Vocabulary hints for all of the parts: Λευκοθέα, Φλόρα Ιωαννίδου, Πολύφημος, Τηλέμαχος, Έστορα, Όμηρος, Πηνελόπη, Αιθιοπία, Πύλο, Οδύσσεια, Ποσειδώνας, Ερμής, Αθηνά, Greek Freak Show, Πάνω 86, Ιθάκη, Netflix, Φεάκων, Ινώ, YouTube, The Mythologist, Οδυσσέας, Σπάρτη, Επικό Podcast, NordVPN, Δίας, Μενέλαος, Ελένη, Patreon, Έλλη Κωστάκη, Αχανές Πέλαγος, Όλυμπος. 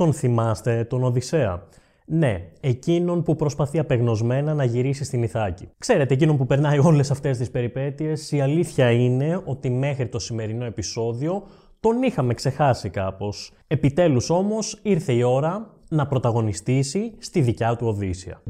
Τον θυμάστε, τον Οδυσσέα? Ναι, εκείνον που προσπαθεί απεγνωσμένα να γυρίσει στην Ιθάκη. Ξέρετε, εκείνον που περνάει όλες αυτές τις περιπέτειες. Η αλήθεια είναι ότι μέχρι το σημερινό επεισόδιο τον είχαμε ξεχάσει κάπως. Επιτέλους όμως ήρθε η ώρα να πρωταγωνιστήσει στη δικιά του Οδύσσεια.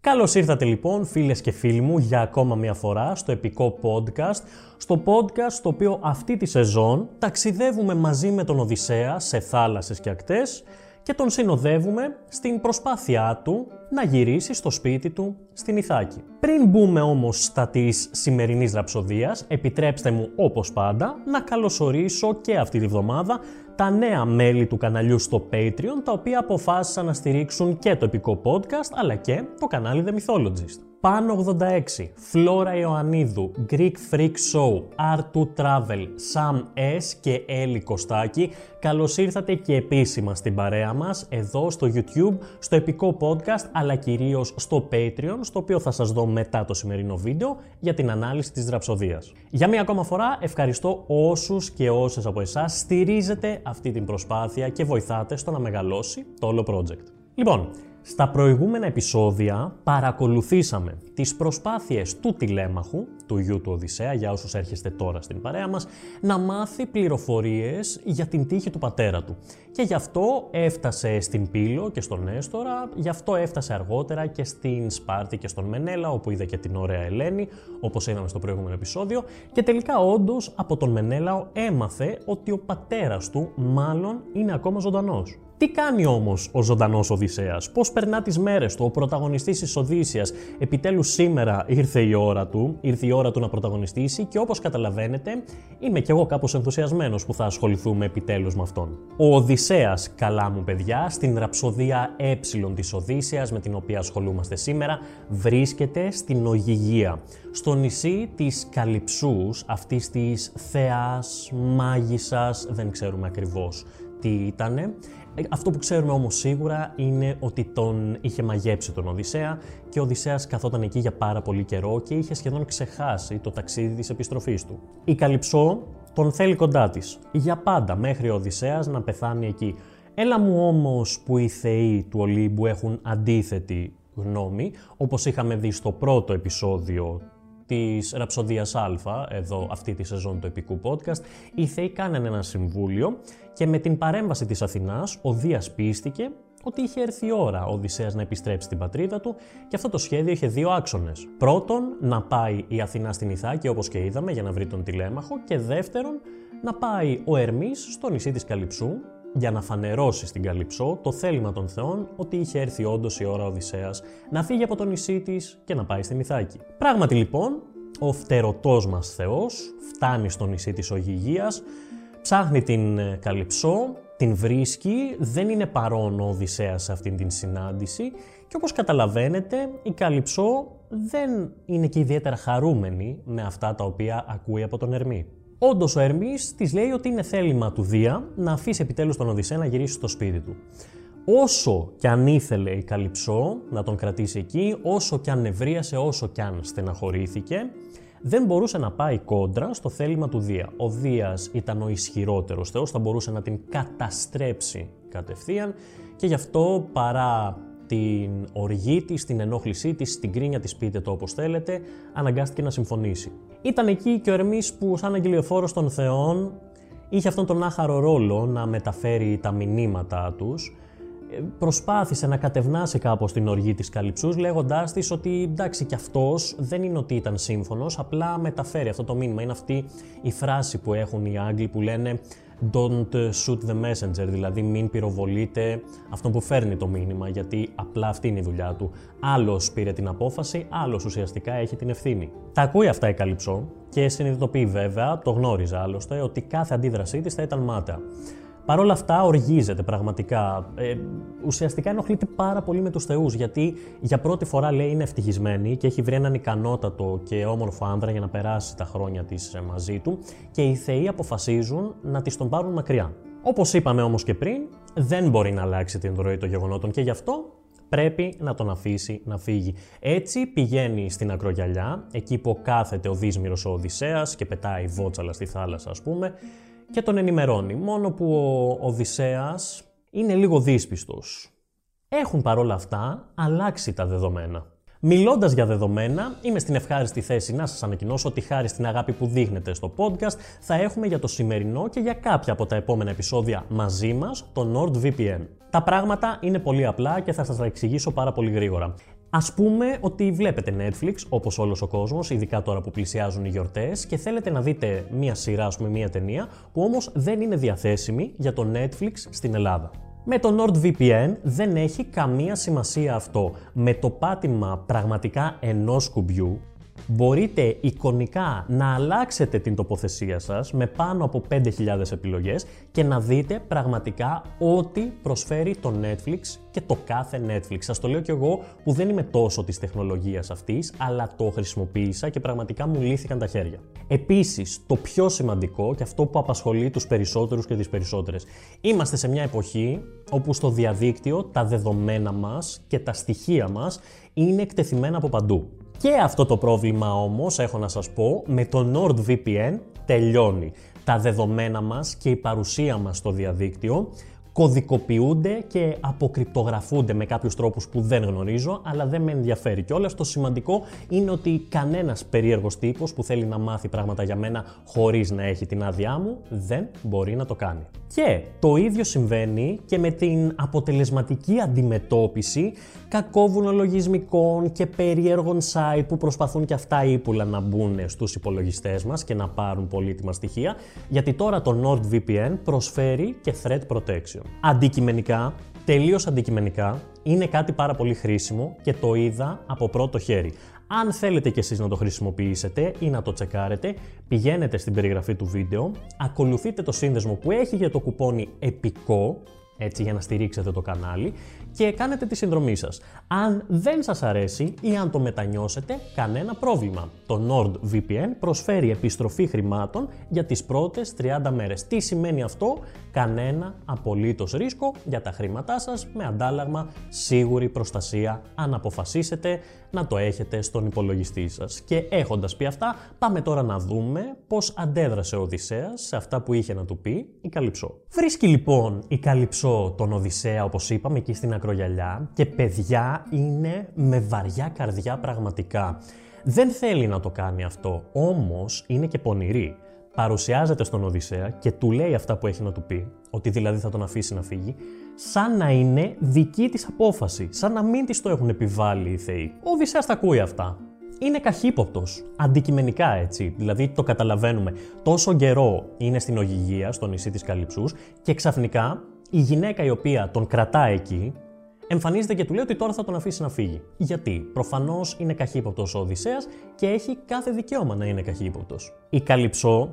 Καλώς ήρθατε λοιπόν φίλες και φίλοι μου για ακόμα μια φορά στο επικό podcast, στο podcast το οποίο αυτή τη σεζόν ταξιδεύουμε μαζί με τον Οδυσσέα σε θάλασσες και ακτές και τον συνοδεύουμε στην προσπάθειά του να γυρίσει στο σπίτι του στην Ιθάκη. Πριν μπούμε όμως στα της σημερινής ραψωδίας, επιτρέψτε μου όπως πάντα να καλωσορίσω και αυτή τη βδομάδα τα νέα μέλη του καναλιού στο Patreon, τα οποία αποφάσισαν να στηρίξουν και το επικό podcast, αλλά και το κανάλι The Mythologist. Πάνω 86, Φλόρα Ιωαννίδου, Greek Freak Show, R2 Travel, Sam S και Έλλη Κωστάκη, καλώς ήρθατε και επίσημα στην παρέα μας, εδώ στο YouTube, στο επικό podcast, αλλά κυρίως στο Patreon, στο οποίο θα σας δω μετά το σημερινό βίντεο για την ανάλυση της ραψωδίας. Για μία ακόμα φορά ευχαριστώ όσους και όσες από εσάς στηρίζετε αυτή την προσπάθεια και βοηθάτε στο να μεγαλώσει το όλο project. Λοιπόν, στα προηγούμενα επεισόδια παρακολουθήσαμε τις προσπάθειες του Τηλέμαχου, του γιου του Οδυσσέα, για όσους έρχεστε τώρα στην παρέα μας, να μάθει πληροφορίες για την τύχη του πατέρα του. Και γι' αυτό έφτασε στην Πύλο και στον Έστορα, γι' αυτό έφτασε αργότερα και στην Σπάρτη και στον Μενέλαο, όπου είδε και την ωραία Ελένη, όπως είδαμε στο προηγούμενο επεισόδιο, και τελικά όντως από τον Μενέλαο έμαθε ότι ο πατέρας του μάλλον είναι ακόμα ζωντανός. Τι κάνει όμως ο ζωντανός Οδυσσέας, πώς περνά τις μέρες του, ο πρωταγωνιστής της Οδύσσειας? Επιτέλους σήμερα ήρθε η ώρα του, ήρθε η ώρα του να πρωταγωνιστήσει και όπως καταλαβαίνετε είμαι κι εγώ κάπως ενθουσιασμένος που θα ασχοληθούμε επιτέλους με αυτόν. Ο Οδυσσέας, καλά μου παιδιά, στην ραψωδία ε της Οδύσσειας με την οποία ασχολούμαστε σήμερα, βρίσκεται στην Ωγυγία, στο νησί της Καλυψούς, αυτής της θεάς, μάγισσας, δεν ξέρουμε ακριβώς τι ήτανε. Αυτό που ξέρουμε όμως σίγουρα είναι ότι τον είχε μαγέψει τον Οδυσσέα και ο Οδυσσέας καθόταν εκεί για πάρα πολύ καιρό και είχε σχεδόν ξεχάσει το ταξίδι της επιστροφής του. Η Καλυψώ τον θέλει κοντά της, για πάντα, μέχρι ο Οδυσσέας να πεθάνει εκεί. Έλα μου όμως που οι θεοί του Ολύμπου έχουν αντίθετη γνώμη, όπως είχαμε δει στο πρώτο επεισόδιο της Ραψωδίας Α, εδώ αυτή τη σεζόν του επικού podcast, οι θεοί κάνανε ένα συμβούλιο και με την παρέμβαση της Αθηνάς ο Δίας πίστηκε ότι είχε έρθει η ώρα ο Οδυσσέας να επιστρέψει στην πατρίδα του και αυτό το σχέδιο είχε δύο άξονες. Πρώτον, να πάει η Αθηνά στην Ιθάκη, όπως και είδαμε, για να βρει τον Τηλέμαχο, και δεύτερον, να πάει ο Ερμής στο νησί της Καλυψού για να φανερώσει στην Καλυψώ το θέλημα των θεών ότι είχε έρθει όντως η ώρα ο Οδυσσέας να φύγει από το νησί της και να πάει στην Ιθάκη. Πράγματι λοιπόν, ο φτερωτός μας θεός φτάνει στο νησί της Ωγυγίας, ψάχνει την Καλυψώ, την βρίσκει, δεν είναι παρόν ο Οδυσσέας σε αυτήν την συνάντηση και όπως καταλαβαίνετε η Καλυψώ δεν είναι και ιδιαίτερα χαρούμενη με αυτά τα οποία ακούει από τον Ερμή. Όντως ο Ερμής της λέει ότι είναι θέλημα του Δία να αφήσει επιτέλους τον Οδυσσέα να γυρίσει στο σπίτι του. Όσο κι αν ήθελε η Καλυψώ να τον κρατήσει εκεί, όσο κι αν νευρίασε, όσο κι αν στεναχωρήθηκε, δεν μπορούσε να πάει κόντρα στο θέλημα του Δία. Ο Δίας ήταν ο ισχυρότερος θεός, θα μπορούσε να την καταστρέψει κατευθείαν και γι' αυτό παρά την οργή της, την ενόχλησή της, την κρίνια της, πείτε το όπως θέλετε, αναγκάστηκε να συμφωνήσει. Ήταν εκεί και ο Ερμής που σαν αγγελιοφόρος των θεών είχε αυτόν τον άχαρο ρόλο να μεταφέρει τα μηνύματα τους. Προσπάθησε να κατευνάσει κάπως την οργή της Καλυψούς λέγοντάς της ότι εντάξει κι αυτός δεν είναι ότι ήταν σύμφωνος, απλά μεταφέρει αυτό το μήνυμα. Είναι αυτή η φράση που έχουν οι Άγγλοι που λένε «Don't shoot the messenger», δηλαδή μην πυροβολείτε αυτόν που φέρνει το μήνυμα, γιατί απλά αυτή είναι η δουλειά του. Άλλος πήρε την απόφαση, άλλος ουσιαστικά έχει την ευθύνη. Τα ακούει αυτά η Καλυψώ και συνειδητοποιεί βέβαια, το γνώριζα άλλωστε, ότι κάθε αντίδρασή της θα ήταν μάταια. Παρ' όλα αυτά οργίζεται πραγματικά, ουσιαστικά ενοχλείται πάρα πολύ με τους θεούς, γιατί για πρώτη φορά λέει είναι ευτυχισμένη και έχει βρει έναν ικανότατο και όμορφο άνδρα για να περάσει τα χρόνια της μαζί του και οι θεοί αποφασίζουν να της τον πάρουν μακριά. Όπως είπαμε όμως και πριν, δεν μπορεί να αλλάξει την ροή των γεγονότων και γι' αυτό πρέπει να τον αφήσει να φύγει. Έτσι πηγαίνει στην ακρογιαλιά, εκεί που κάθεται ο δύσμυρος ο Οδυσσέας και πετάει βότσαλα στη θάλασσα ας πούμε, και τον ενημερώνει, μόνο που ο Οδυσσέας είναι λίγο δύσπιστος. Έχουν παρόλα αυτά αλλάξει τα δεδομένα. Μιλώντας για δεδομένα, είμαι στην ευχάριστη θέση να σας ανακοινώσω ότι χάρη στην αγάπη που δείχνετε στο podcast θα έχουμε για το σημερινό και για κάποια από τα επόμενα επεισόδια μαζί μας το NordVPN. Τα πράγματα είναι πολύ απλά και θα σας τα εξηγήσω πάρα πολύ γρήγορα. Ας πούμε ότι βλέπετε Netflix, όπως όλος ο κόσμος, ειδικά τώρα που πλησιάζουν οι γιορτές, και θέλετε να δείτε μία σειρά, ας πούμε μία ταινία, που όμως δεν είναι διαθέσιμη για το Netflix στην Ελλάδα. Με το NordVPN δεν έχει καμία σημασία αυτό. Με το πάτημα πραγματικά ενός κουμπιού μπορείτε εικονικά να αλλάξετε την τοποθεσία σας με πάνω από 5.000 επιλογές και να δείτε πραγματικά ό,τι προσφέρει το Netflix και το κάθε Netflix. Σας το λέω κι εγώ που δεν είμαι τόσο της τεχνολογίας αυτής, αλλά το χρησιμοποίησα και πραγματικά μου λύθηκαν τα χέρια. Επίσης, το πιο σημαντικό και αυτό που απασχολεί τους περισσότερους και τις περισσότερες, είμαστε σε μια εποχή όπου στο διαδίκτυο τα δεδομένα μας και τα στοιχεία μας είναι εκτεθειμένα από παντού. Και αυτό το πρόβλημα όμως, έχω να σας πω, με το NordVPN τελειώνει. Τα δεδομένα μας και η παρουσία μας στο διαδίκτυο κωδικοποιούνται και αποκρυπτογραφούνται με κάποιους τρόπους που δεν γνωρίζω, αλλά δεν με ενδιαφέρει κιόλας. Το σημαντικό είναι ότι κανένας περίεργος τύπος που θέλει να μάθει πράγματα για μένα χωρίς να έχει την άδειά μου, δεν μπορεί να το κάνει. Και το ίδιο συμβαίνει και με την αποτελεσματική αντιμετώπιση κακόβουνων λογισμικών και περίεργων site που προσπαθούν και αυτά ύπουλα να μπουν στους υπολογιστές μας και να πάρουν πολύτιμα στοιχεία, γιατί τώρα το NordVPN προσφέρει και threat protection. Αντικειμενικά, τελείως αντικειμενικά, είναι κάτι πάρα πολύ χρήσιμο και το είδα από πρώτο χέρι. Αν θέλετε κι εσείς να το χρησιμοποιήσετε ή να το τσεκάρετε, πηγαίνετε στην περιγραφή του βίντεο, ακολουθείτε το σύνδεσμο που έχει για το κουπόνι επικό, έτσι για να στηρίξετε το κανάλι, και κάνετε τη συνδρομή σας. Αν δεν σας αρέσει ή αν το μετανιώσετε, κανένα πρόβλημα. Το NordVPN προσφέρει επιστροφή χρημάτων για τις πρώτες 30 μέρες. Τι σημαίνει αυτό? Κανένα απολύτως ρίσκο για τα χρήματά σας, με αντάλλαγμα σίγουρη προστασία αν αποφασίσετε να το έχετε στον υπολογιστή σας. Και έχοντας πει αυτά, πάμε τώρα να δούμε πώς αντέδρασε ο Οδυσσέας σε αυτά που είχε να του πει η Καλυψώ. Βρίσκει λοιπόν η Καλυψώ τον Οδυσσέα, όπως είπαμε, εκεί στην ακρογιαλιά, και παιδιά, είναι με βαριά καρδιά πραγματικά. Δεν θέλει να το κάνει αυτό, όμως είναι και πονηρή. Παρουσιάζεται στον Οδυσσέα και του λέει αυτά που έχει να του πει, ότι δηλαδή θα τον αφήσει να φύγει, σαν να είναι δική της απόφαση, σαν να μην της το έχουν επιβάλει οι θεοί. Ο Οδυσσέας τα ακούει αυτά. Είναι καχύποπτος, αντικειμενικά έτσι, δηλαδή το καταλαβαίνουμε. Τόσο καιρό είναι στην Ωγυγία, στο νησί της Καλυψούς, και ξαφνικά η γυναίκα η οποία τον κρατά εκεί εμφανίζεται και του λέει ότι τώρα θα τον αφήσει να φύγει. Γιατί? Προφανώς είναι καχύποπτος ο Οδυσσέας και έχει κάθε δικαίωμα να είναι καχύποπτος. Η Καλυψώ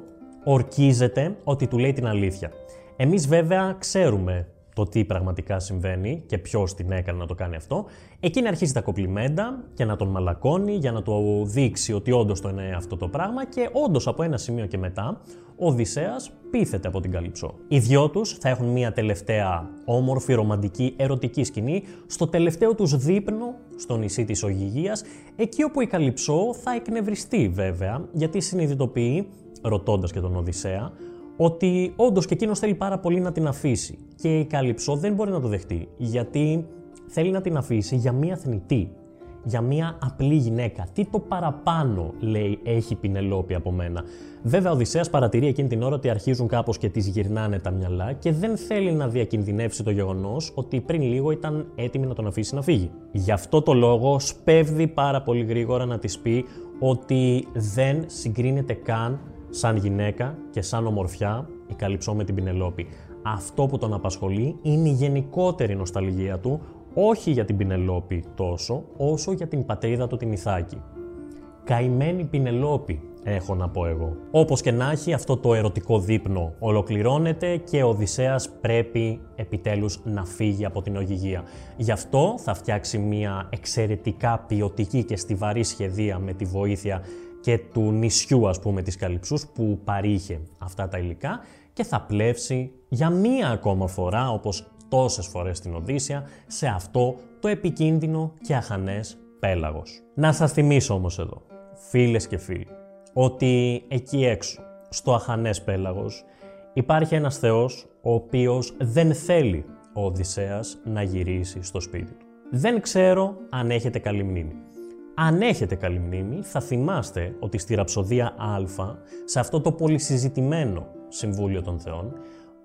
ορκίζεται ότι του λέει την αλήθεια. Εμείς βέβαια ξέρουμε το τι πραγματικά συμβαίνει και ποιος την έκανε να το κάνει αυτό. Εκείνη αρχίζει τα κοπλιμέντα και να τον μαλακώνει για να του δείξει ότι όντως το είναι αυτό το πράγμα, και όντως από ένα σημείο και μετά ο Οδυσσέας πείθεται από την Καλυψώ. Οι δυο τους θα έχουν μια τελευταία όμορφη, ρομαντική, ερωτική σκηνή στο τελευταίο τους δείπνο στο νησί της Ωγυγίας, εκεί όπου η Καλυψώ θα εκνευριστεί βέβαια, γιατί συνειδητοποιεί, ρωτώντας και τον Οδυσσέα, ότι όντως και εκείνος θέλει πάρα πολύ να την αφήσει, και η Καλυψώ δεν μπορεί να το δεχτεί, γιατί θέλει να την αφήσει για μία θνητή, για μία απλή γυναίκα. Τι το παραπάνω, λέει, έχει η Πηνελόπη από μένα. Βέβαια, ο Οδυσσέας παρατηρεί εκείνη την ώρα ότι αρχίζουν κάπως και της γυρνάνε τα μυαλά και δεν θέλει να διακινδυνεύσει το γεγονός ότι πριν λίγο ήταν έτοιμη να τον αφήσει να φύγει. Γι' αυτό το λόγο σπέβδει πάρα πολύ γρήγορα να της πει ότι δεν συγκρίνεται καν σαν γυναίκα και σαν ομορφιά η Καλυψώ με την Πηνελόπη. Αυτό που τον απασχολεί είναι η γενικότερη νοσταλγία του, όχι για την Πηνελόπη τόσο, όσο για την πατρίδα του την Ιθάκη. Καημένη Πηνελόπη, έχω να πω εγώ. Όπως και να έχει, αυτό το ερωτικό δείπνο ολοκληρώνεται και ο Οδυσσέας πρέπει επιτέλους να φύγει από την Ωγυγία. Γι' αυτό θα φτιάξει μια εξαιρετικά ποιοτική και στιβαρή σχεδία με τη βοήθεια και του νησιού, ας πούμε, της Καλυψούς που παρήχε αυτά τα υλικά, και θα πλεύσει για μία ακόμα φορά, όπως τόσες φορές στην Οδύσσεια, σε αυτό το επικίνδυνο και αχανές πέλαγος. Να σας θυμίσω όμως εδώ, φίλες και φίλοι, ότι εκεί έξω, στο αχανές πέλαγος, υπάρχει ένας θεός ο οποίος δεν θέλει ο Οδυσσέας να γυρίσει στο σπίτι του. Δεν ξέρω αν έχετε καλή μνήμη. Αν έχετε καλή μνήμη, θα θυμάστε ότι στη Ραψωδία Α, σε αυτό το πολυσυζητημένο Συμβούλιο των Θεών,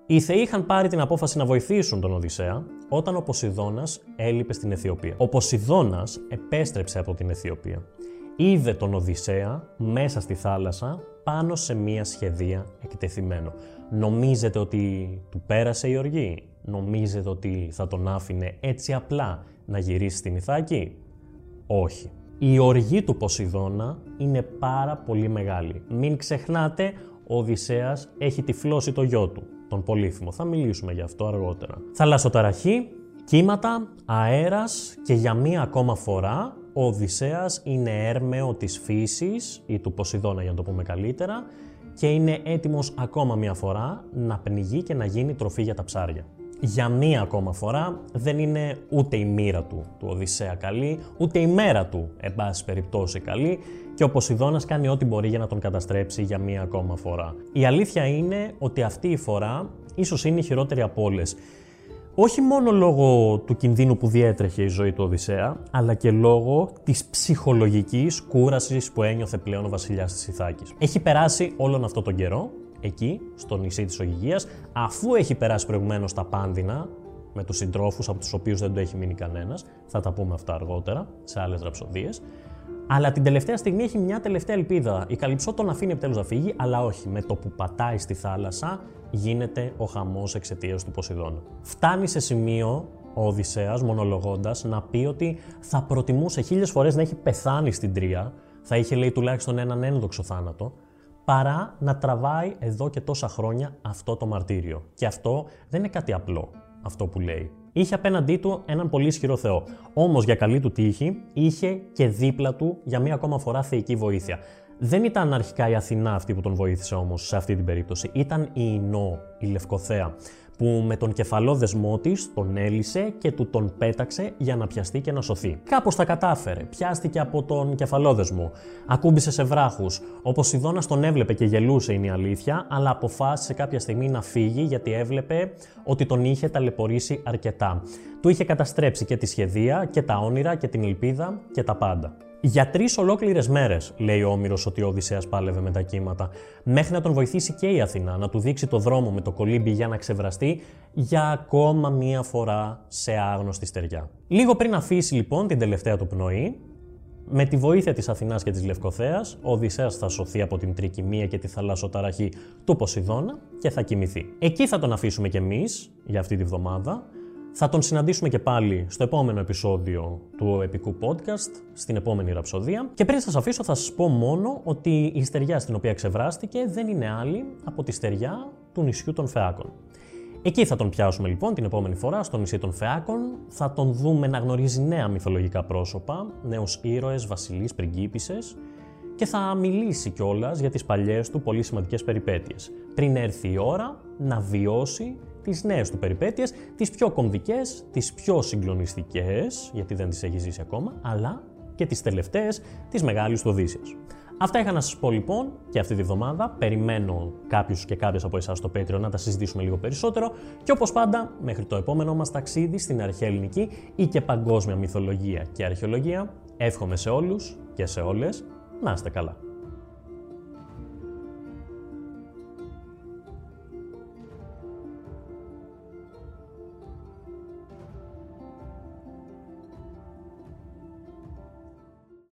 οι θεοί είχαν πάρει την απόφαση να βοηθήσουν τον Οδυσσέα όταν ο Ποσειδώνας έλειπε στην Αιθιοπία. Ο Ποσειδώνας επέστρεψε από την Αιθιοπία. Είδε τον Οδυσσέα μέσα στη θάλασσα πάνω σε μία σχεδία εκτεθειμένο. Νομίζετε ότι του πέρασε η οργή? Νομίζετε ότι θα τον άφηνε έτσι απλά να γυρίσει στην Ιθάκη? Όχι. Η οργή του Ποσειδώνα είναι πάρα πολύ μεγάλη. Μην ξεχνάτε, ο Οδυσσέας έχει τυφλώσει το γιο του, τον Πολύφημο. Θα μιλήσουμε γι' αυτό αργότερα. Θαλασσοταραχή, κύματα, αέρας και για μία ακόμα φορά ο Οδυσσέας είναι έρμεο της φύσης ή του Ποσειδώνα, για να το πούμε καλύτερα, και είναι έτοιμος ακόμα μία φορά να πνιγεί και να γίνει τροφή για τα ψάρια. Για μία ακόμα φορά δεν είναι ούτε η μοίρα του Οδυσσέα καλή, ούτε η μέρα του, εν πάση περιπτώσει, καλή, και ο Ποσειδώνας κάνει ό,τι μπορεί για να τον καταστρέψει για μία ακόμα φορά. Η αλήθεια είναι ότι αυτή η φορά ίσως είναι η χειρότερη από όλες. Όχι μόνο λόγω του κινδύνου που διέτρεχε η ζωή του Οδυσσέα, αλλά και λόγω της ψυχολογικής κούρασης που ένιωθε πλέον ο βασιλιάς της Ιθάκης. Έχει περάσει όλον αυτόν τον καιρό εκεί, στο νησί της Ωγυγίας, αφού έχει περάσει προηγουμένως τα Πάνδυνα με τους συντρόφους, από τους οποίους δεν του έχει μείνει κανένας. Θα τα πούμε αυτά αργότερα, σε άλλες ραψωδίες. Αλλά την τελευταία στιγμή έχει μια τελευταία ελπίδα. Η Καλυψώ τον αφήνει επιτέλους να φύγει, αλλά όχι. Με το που πατάει στη θάλασσα, γίνεται ο χαμός εξαιτίας του Ποσειδώνα. Φτάνει σε σημείο ο Οδυσσέας, μονολογώντας, να πει ότι θα προτιμούσε 1000 φορές να έχει πεθάνει στην Τρία, θα είχε, λέει, τουλάχιστον έναν ένδοξο θάνατο, παρά να τραβάει εδώ και τόσα χρόνια αυτό το μαρτύριο. Και αυτό δεν είναι κάτι απλό, αυτό που λέει. Είχε απέναντί του έναν πολύ ισχυρό θεό. Όμως για καλή του τύχη είχε και δίπλα του για μία ακόμα φορά θεϊκή βοήθεια. Δεν ήταν αρχικά η Αθηνά αυτή που τον βοήθησε όμως σε αυτή την περίπτωση. Ήταν η Ινώ, η Λευκοθέα, που με τον κεφαλό δεσμό της τον έλυσε και του τον πέταξε για να πιαστεί και να σωθεί. Κάπως τα κατάφερε, πιάστηκε από τον κεφαλό δεσμό, ακούμπησε σε βράχους. Ο Ποσειδώνας τον έβλεπε και γελούσε, είναι η αλήθεια, αλλά αποφάσισε κάποια στιγμή να φύγει γιατί έβλεπε ότι τον είχε ταλαιπωρήσει αρκετά. Του είχε καταστρέψει και τη σχεδία και τα όνειρα και την ελπίδα και τα πάντα. Για 3 ολόκληρες μέρες, λέει ο Όμηρος, ότι ο Οδυσσέας πάλευε με τα κύματα, μέχρι να τον βοηθήσει και η Αθηνά να του δείξει το δρόμο με το κολύμπι για να ξεβραστεί για ακόμα μία φορά σε άγνωστη στεριά. Λίγο πριν αφήσει λοιπόν την τελευταία του πνοή, με τη βοήθεια της Αθηνάς και της Λευκοθέας, ο Οδυσσέας θα σωθεί από την τρικυμία και τη θαλασσοταραχή του Ποσειδώνα και θα κοιμηθεί. Εκεί θα τον αφήσουμε κι εμείς για αυτή τη βδομάδα. Θα τον συναντήσουμε και πάλι στο επόμενο επεισόδιο του επικού podcast, στην επόμενη ραψωδία. Και πριν σας αφήσω, θα σας πω μόνο ότι η στεριά στην οποία ξεβράστηκε δεν είναι άλλη από τη στεριά του νησιού των Φεάκων. Εκεί θα τον πιάσουμε λοιπόν την επόμενη φορά, στο νησί των Φεάκων. Θα τον δούμε να γνωρίζει νέα μυθολογικά πρόσωπα, νέους ήρωες, βασιλείς, πριγκίπισσες, και θα μιλήσει κιόλας για τις παλιές του πολύ σημαντικές περιπέτειες, πριν έρθει η ώρα να βιώσει τις νέες του περιπέτειες, τις πιο κομβικές, τις πιο συγκλονιστικές, γιατί δεν τις έχει ζήσει ακόμα, αλλά και τις τελευταίες, τις μεγάλης του Οδύσσειας. Αυτά είχα να σας πω λοιπόν και αυτή τη βδομάδα. Περιμένω κάποιους και κάποιες από εσάς στο Patreon να τα συζητήσουμε λίγο περισσότερο και, όπως πάντα, μέχρι το επόμενό μας ταξίδι στην αρχαία ελληνική ή και παγκόσμια μυθολογία και αρχαιολογία, εύχομαι σε όλους και σε όλες να είστε καλά.